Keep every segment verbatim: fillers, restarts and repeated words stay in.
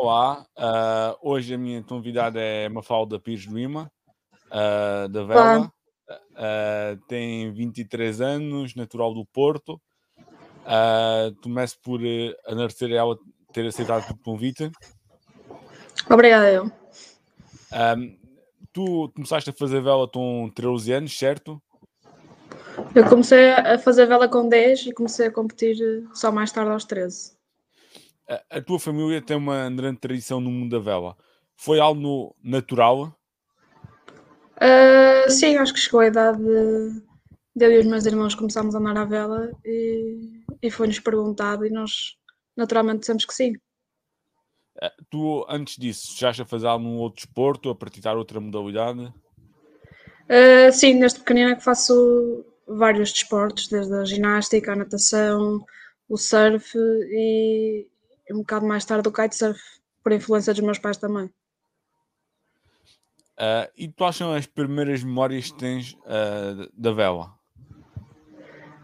Olá, uh, hoje a minha convidada é Mafalda Pires Lima, uh, da Vela, uh, tem vinte e três anos, natural do Porto. Uh, começo por uh, agradecer a ela ter aceitado o convite. Obrigada, eu. Um, tu começaste a fazer vela com treze anos, certo? Eu comecei a fazer vela com dez e comecei a competir só mais tarde, aos treze. A, a tua família tem uma grande tradição no mundo da vela. Foi algo natural? Uh, sim, acho que chegou a idade de, de eu e os meus irmãos começámos a andar à vela e, e foi-nos perguntado e nós naturalmente dissemos que sim. Uh, tu, antes disso, já estás a fazer algum outro desporto, a praticar outra modalidade? Uh, sim, desde pequenina que faço vários desportos, desde a ginástica, a natação, o surf e um bocado mais tarde o kitesurf, por influência dos meus pais também. Uh, e quais são as primeiras memórias que tens uh, da vela?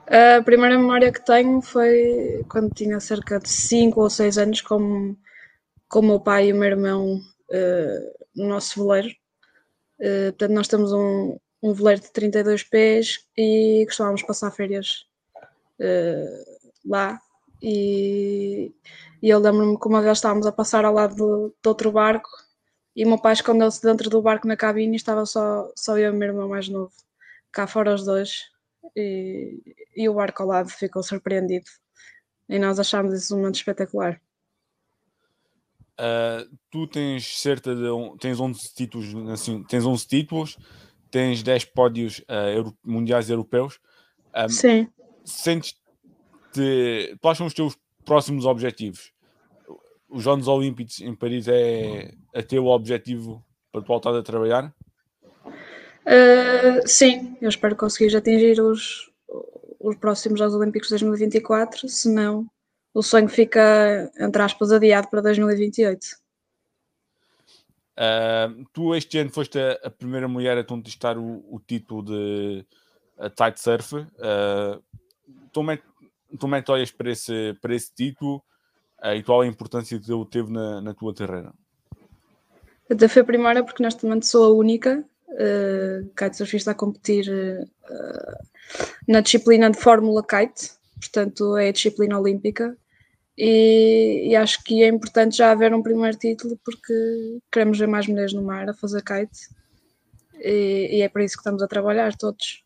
Uh, a primeira memória que tenho foi quando tinha cerca de cinco ou seis anos, como com o meu pai e o meu irmão uh, no nosso veleiro. Uh, portanto, nós temos um, um veleiro de trinta e dois pés e costumávamos passar férias uh, lá. E, e eu lembro-me que uma vez estávamos a passar ao lado do, do outro barco e o meu pai escondeu-se dentro do barco na cabine e estava só, só eu e o meu irmão mais novo. Cá fora os dois. E, e o barco ao lado ficou surpreendido. E nós achámos isso um momento espetacular. Uh, tu tens cerca de tens onze títulos, assim, tens onze títulos, tens dez pódios uh, euro, mundiais europeus. Um, Sim. Sentes-te, quais são os teus próximos objetivos? Os Jogos Olímpicos em Paris é a teu objetivo para tu voltar a trabalhar? Uh, sim, eu espero conseguir atingir os, os próximos Jogos Olímpicos de dois mil e vinte e quatro, se não, o sonho fica, entre aspas, adiado para dois mil e vinte e oito. Uh, tu este ano foste a, a primeira mulher a contestar o, o título de kitesurf. Uh, como é que olhas para esse, para esse título uh, e qual a importância que ele teve na, na tua carreira? Até foi a primeira porque neste momento sou a única uh, kitesurfista a competir uh, na disciplina de Fórmula Kite, portanto é a disciplina olímpica. E, e acho que é importante já haver um primeiro título porque queremos ver mais mulheres no mar a fazer kite e, e é para isso que estamos a trabalhar todos.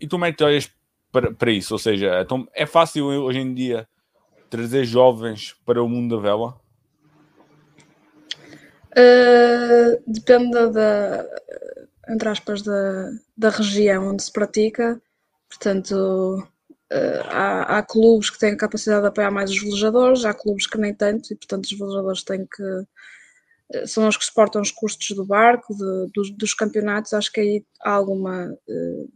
E como é que olhas para, para isso? Ou seja, então, é fácil hoje em dia trazer jovens para o mundo da vela? Uh, depende da, entre aspas, da, da região onde se pratica, portanto... Uh, há, há clubes que têm a capacidade de apoiar mais os velejadores, há clubes que nem tanto e portanto os velejadores têm que uh, são os que suportam os custos do barco, de, dos, dos campeonatos. Acho que aí há alguma uh,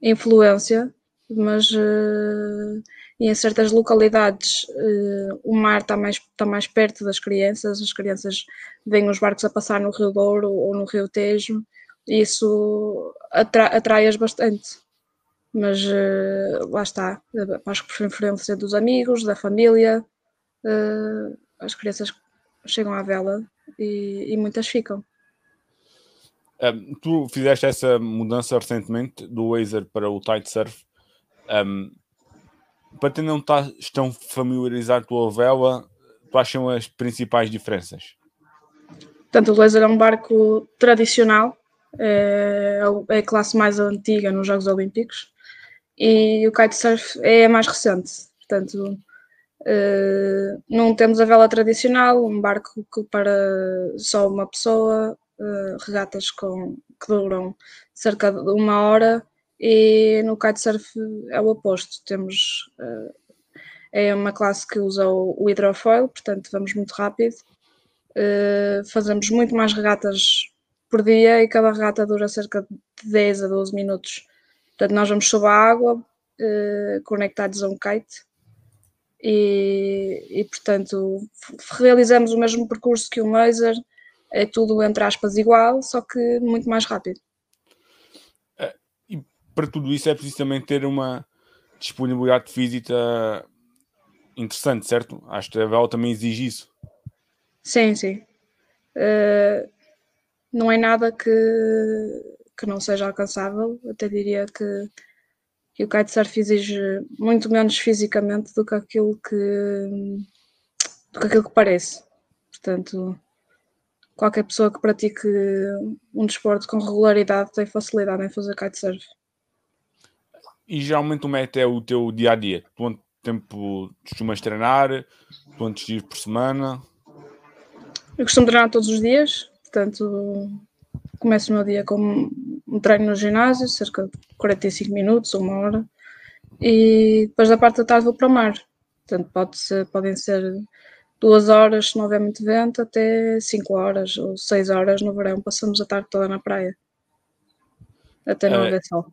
influência, mas uh, em certas localidades uh, o mar está mais, está mais perto das crianças, as crianças veem os barcos a passar no rio Douro ou no rio Tejo e isso atra, atrai-as bastante. Mas uh, lá está, acho que por influência dos amigos, da família, uh, as crianças chegam à vela e, e muitas ficam. Um, tu fizeste essa mudança recentemente do Laser para o kitesurf. Um, para quem não está tão familiarizado com a vela, quais são as principais diferenças? Portanto, o Laser é um barco tradicional, é, é a classe mais antiga nos Jogos Olímpicos. E o kitesurf é a mais recente, portanto uh, não temos a vela tradicional, um barco que para só uma pessoa, uh, regatas com, que duram cerca de uma hora, e no kitesurf é o oposto, temos, uh, é uma classe que usa o, o hidrofoil, portanto vamos muito rápido, uh, fazemos muito mais regatas por dia e cada regata dura cerca de dez a doze minutos. Portanto, nós vamos sob a água, eh, conectados a um kite e, e, portanto, realizamos o mesmo percurso que o Laser, é tudo, entre aspas, igual, só que muito mais rápido. E para tudo isso é preciso também ter uma disponibilidade física interessante, certo? Acho que a vela também exige isso. Sim, sim. Uh, não é nada que, que não seja alcançável. Até diria que, que o kitesurf exige muito menos fisicamente do que aquilo que, do que, aquilo que parece. Portanto, qualquer pessoa que pratique um desporto com regularidade tem facilidade em fazer kitesurf. E geralmente como é até o teu dia-a-dia? Quanto tempo costumas treinar? Quantos dias por semana? Eu costumo treinar todos os dias, portanto começo o meu dia com um treino no ginásio, cerca de quarenta e cinco minutos, uma hora, e depois da parte da tarde vou para o mar. Portanto, pode ser, podem ser duas horas, se não houver muito vento, até cinco horas ou seis horas no verão, passamos a tarde toda na praia, até não haver sol.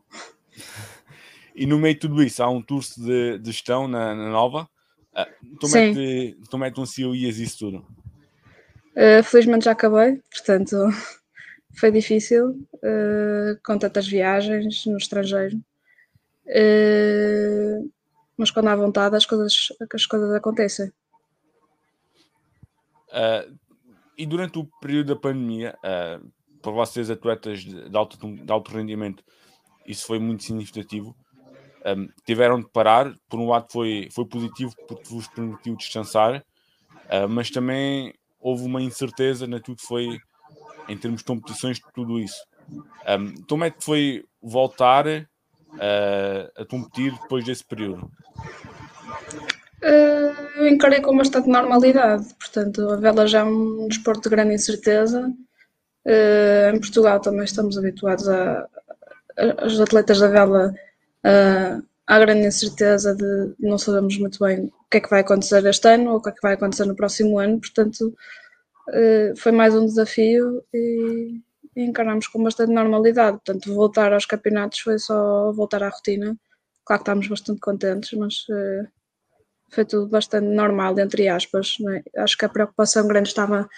E no meio de tudo isso, há um curso de, de gestão na, na Nova. Como é que concilias isso tudo? Uh, felizmente já acabei, portanto foi difícil, uh, com tantas viagens no estrangeiro. Uh, mas quando há vontade, as coisas, as coisas acontecem. Uh, e durante o período da pandemia, uh, para vocês atletas de alto, de alto rendimento, isso foi muito significativo. Um, tiveram de parar, por um lado foi, foi positivo porque vos permitiu descansar, uh, mas também houve uma incerteza naquilo que foi em termos de competições, de tudo isso. Um, como é que foi voltar uh, a competir depois desse período? Uh, eu encarei com bastante normalidade. Portanto, a vela já é um desporto de grande incerteza. Uh, em Portugal também estamos habituados a, a os atletas da vela Uh, há grande incerteza de não sabemos muito bem o que é que vai acontecer este ano ou o que é que vai acontecer no próximo ano, portanto uh, foi mais um desafio e, e encaramos com bastante normalidade. Portanto, voltar aos campeonatos foi só voltar à rotina. Claro que estamos bastante contentes, mas uh, foi tudo bastante normal, entre aspas, não é? Acho que a preocupação grande estava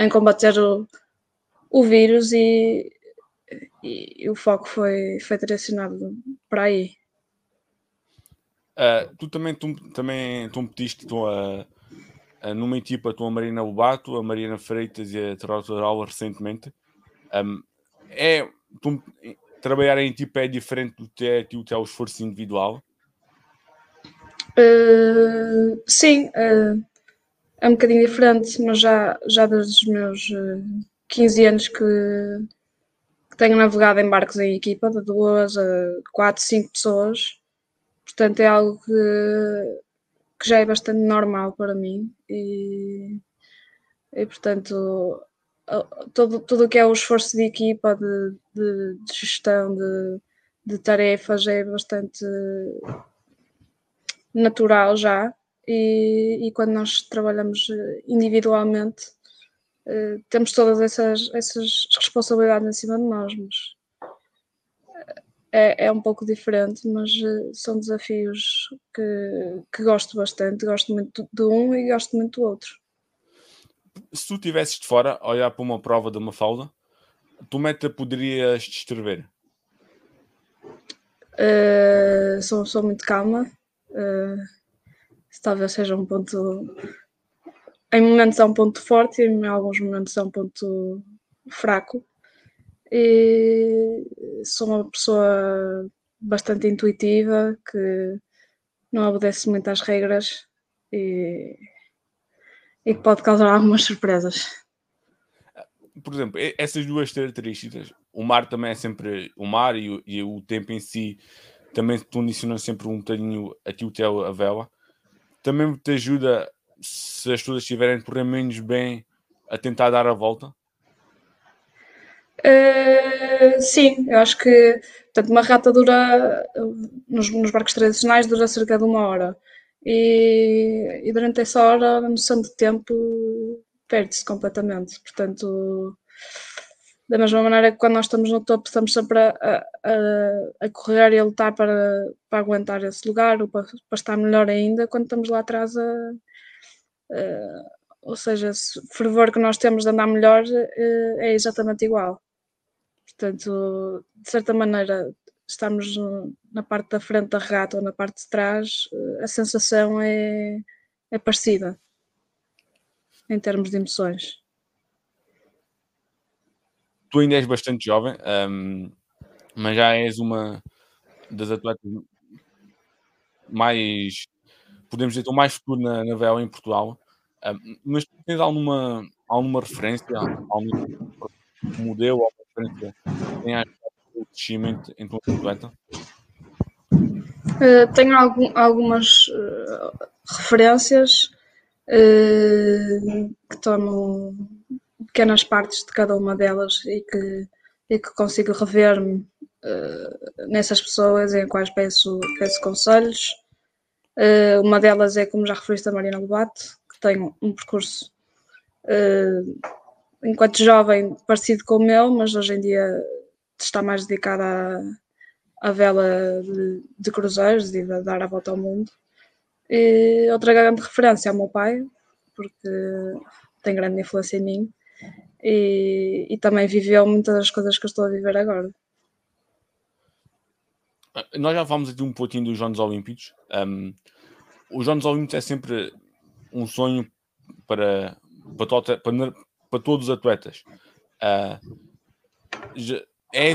em combater o, o vírus e E o foco foi, foi direcionado para aí. Uh, tu também, tu, também tu metiste tu, uh, uh, numa equipa, tu, a Mariana Lobato, a Marina Freitas e a Torotor recentemente. Um, é, tu, trabalhar em equipa é diferente do que é o esforço individual? Uh, sim, uh, é um bocadinho diferente, mas já, já desde os meus uh, quinze anos que... Tenho navegado em barcos em equipa de duas a quatro, cinco pessoas, portanto é algo que, que já é bastante normal para mim e, e portanto, todo, tudo o que é o esforço de equipa, de, de, de gestão, de, de tarefas é bastante natural já e, e quando nós trabalhamos individualmente, Uh, temos todas essas, essas responsabilidades em cima de nós, mas é, é um pouco diferente, mas uh, são desafios que, que gosto bastante, gosto muito de um e gosto muito do outro. Se tu estivesses de fora a olhar para uma prova de Mafalda, tu meta poderias descrever? Uh, sou uma pessoa muito calma, uh, talvez seja um ponto... Em momentos é um ponto forte e em alguns momentos é um ponto fraco. E sou uma pessoa bastante intuitiva, que não obedece muito às regras e que pode causar algumas surpresas. Por exemplo, essas duas características, o mar também é sempre o mar e o, e o tempo em si também condiciona sempre um bocadinho aquilo que é a vela. Também te ajuda... se as coisas estiverem por menos bem a tentar dar a volta? Uh, sim, eu acho que portanto, uma rata dura nos, nos barcos tradicionais dura cerca de uma hora e, e durante essa hora a noção de tempo perde-se completamente. Portanto, da mesma maneira que quando nós estamos no topo estamos sempre a, a, a correr e a lutar para, para aguentar esse lugar ou para, para estar melhor ainda, quando estamos lá atrás a Uh, ou seja, esse fervor que nós temos de andar melhor uh, é exatamente igual. Portanto, de certa maneira, estamos no, na parte da frente da regata ou na parte de trás, uh, a sensação é, é parecida. em termos de emoções? Tu ainda és bastante jovem, um, mas já és uma das atletas mais, podemos dizer, mais futuro na, na vela em Portugal. Um, mas tens alguma, alguma referência, algum modelo, alguma referência que tenha o crescimento em tua atleta? Uh, tenho algum, algumas uh, referências uh, que tomo pequenas partes de cada uma delas e que, e que consigo rever-me uh, nessas pessoas em quais peço, peço conselhos. Uh, uma delas é, como já referiste, a Mariana Lobato, que tem um percurso, uh, enquanto jovem, parecido com o meu, mas hoje em dia está mais dedicada a a vela de, de cruzeiros e de dar a volta ao mundo. E outra grande referência é o meu pai, porque tem grande influência em mim e, e também viveu muitas das coisas que eu estou a viver agora. Nós já falámos aqui um pouquinho dos Jogos Olímpicos. Um, os Jogos Olímpicos é sempre um sonho para, para, to, para, para todos os atletas. Uh, é...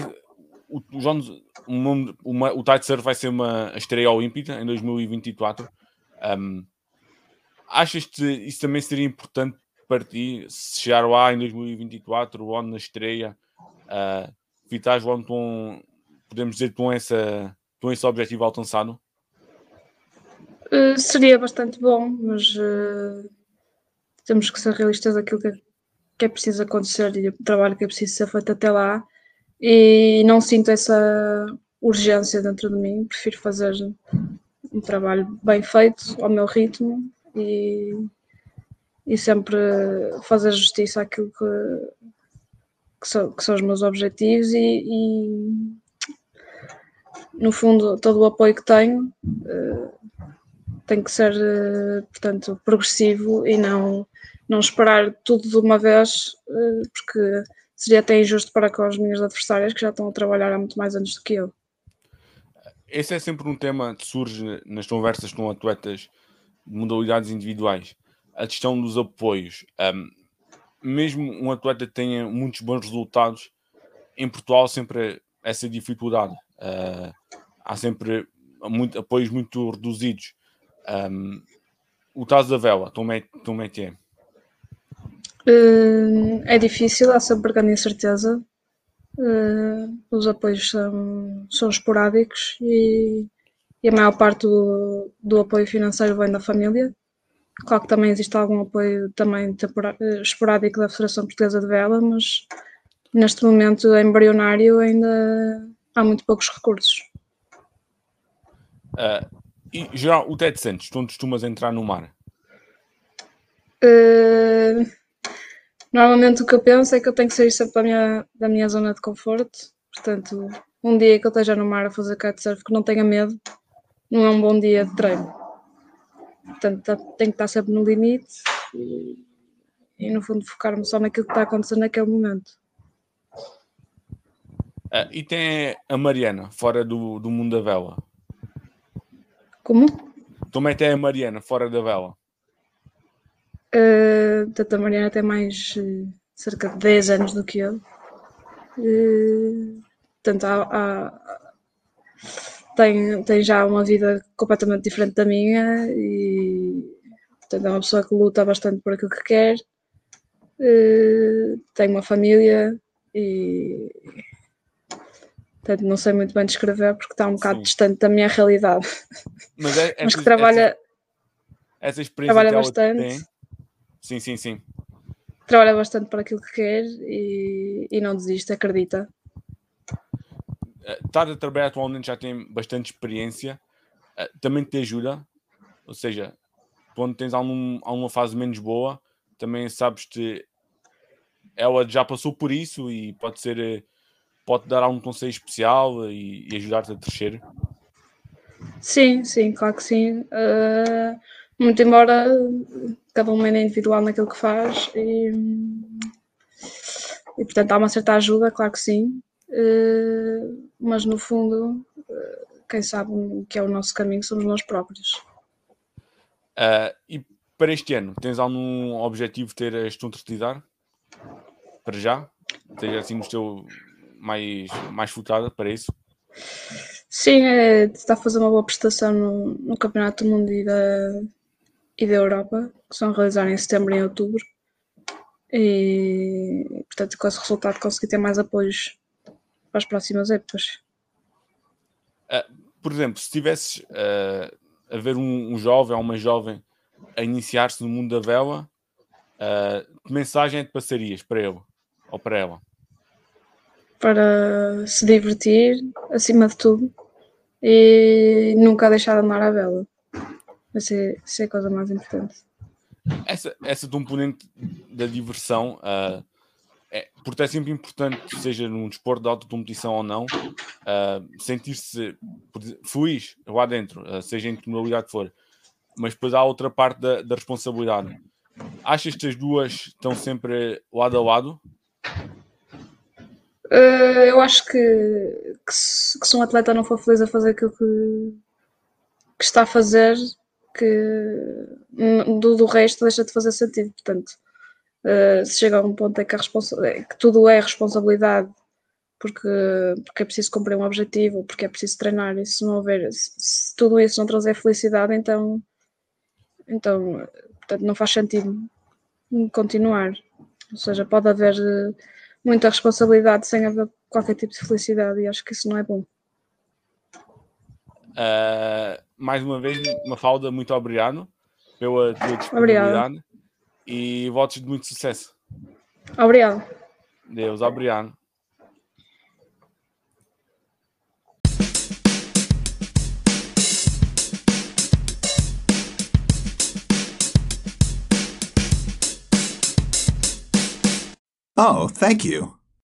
O, o, Jones, uma, uma, o Tide Surf vai ser uma estreia olímpica em dois mil e vinte e quatro. Um, achas que isso também seria importante para ti, se chegar lá em dois mil e vinte e quatro, o ano na estreia, uh, Vitais, onde estão, podemos dizer, estão essa, estão esse objetivo alcançado? Uh, seria bastante bom, mas uh, temos que ser realistas daquilo que é, que é preciso acontecer e o trabalho que é preciso ser feito até lá. E não sinto essa urgência dentro de mim, prefiro fazer um trabalho bem feito, ao meu ritmo, e, e sempre fazer justiça àquilo que, que, são, que são os meus objetivos e, e, no fundo, todo o apoio que tenho tem que ser, portanto, progressivo e não, não esperar tudo de uma vez, porque seria até injusto para com as minhas adversárias que já estão a trabalhar há muito mais anos do que eu. Esse é sempre um tema que surge nas conversas com atletas de modalidades individuais. A questão dos apoios. Um, mesmo um atleta que tenha muitos bons resultados, em Portugal sempre é essa dificuldade. Uh, há sempre muito, apoios muito reduzidos. Um, o caso da vela, como é que é? É difícil, há sempre grande incerteza, os apoios são, são esporádicos e, e a maior parte do, do apoio financeiro vem da família. Claro que também existe algum apoio também esporádico da Federação Portuguesa de Vela, mas neste momento embrionário ainda há muito poucos recursos. Uh, e geral, o Ted Santos, tu costumas entrar no mar? Uh, Normalmente o que eu penso é que eu tenho que sair sempre da minha, da minha zona de conforto. Portanto, um dia que eu esteja no mar a fazer kitesurf, que não tenha medo, não é um bom dia de treino. Portanto, tenho que estar sempre no limite e, e no fundo, focar-me só naquilo que está acontecendo naquele momento. Ah, e tem a Mariana, fora do, do mundo da vela? Como? Também tem a Mariana, fora da vela? Uh, portanto, a Mariana tem mais uh, cerca de dez anos do que eu. Uh, portanto, há, há, tem, tem já uma vida completamente diferente da minha e, portanto, é uma pessoa que luta bastante por aquilo que quer. Uh, tem uma família e, portanto, não sei muito bem descrever porque está um bocado Sim. distante da minha realidade. Mas, é, é, Mas que trabalha, essa, essa trabalha bastante. Sim, sim, sim. Trabalha bastante para aquilo que quer e, e não desiste, acredita. Estar a trabalhar atualmente já tem bastante experiência. Também te ajuda. Ou seja, quando tens algum, alguma fase menos boa, também sabes que ela já passou por isso e pode ser, pode dar algum conselho especial e, e ajudar-te a crescer. Sim, sim, claro que sim. Uh... Muito embora cada um é individual naquilo que faz e, e portanto há uma certa ajuda, claro que sim, mas no fundo quem sabe o que é o nosso caminho somos nós próprios. Uh, e para este ano, tens algum objetivo de ter este concretizar? Para já? Esteja assim no teu mais, mais focada para isso? Sim, é tentar fazer uma boa prestação no, no Campeonato do Mundo e da, e da Europa, que são realizados em setembro e em outubro. E, portanto, com esse resultado conseguir ter mais apoios para as próximas épocas. Uh, por exemplo, se tivesses uh, a ver um, um jovem ou uma jovem a iniciar-se no mundo da vela, uh, que mensagem é que passarias para ele ou para ela? Para se divertir, acima de tudo, e nunca deixar de amar a vela. Essa é a coisa mais importante. Essa, essa componente da diversão, uh, é, porque é sempre importante, seja num desporto de alta competição ou não, uh, sentir-se feliz lá dentro, uh, seja em que modalidade for. Mas depois há outra parte da, da responsabilidade. Achas que as duas estão sempre lado a lado? Uh, eu acho que, que, se, que se um atleta não for feliz a fazer aquilo que, que está a fazer, que do, do resto deixa de fazer sentido. Portanto, uh, se chega a um ponto em que, a responsa- é, que tudo é responsabilidade, porque, porque é preciso cumprir um objetivo, porque é preciso treinar, e se não houver, se, se tudo isso não trazer felicidade, então, então portanto, não faz sentido continuar. Ou seja, pode haver muita responsabilidade sem haver qualquer tipo de felicidade, e acho que isso não é bom. Uh, mais uma vez, Mafalda, muito obrigado pela tua disponibilidade e votos de muito sucesso. Obrigado. Deus, obrigado. Oh, thank you.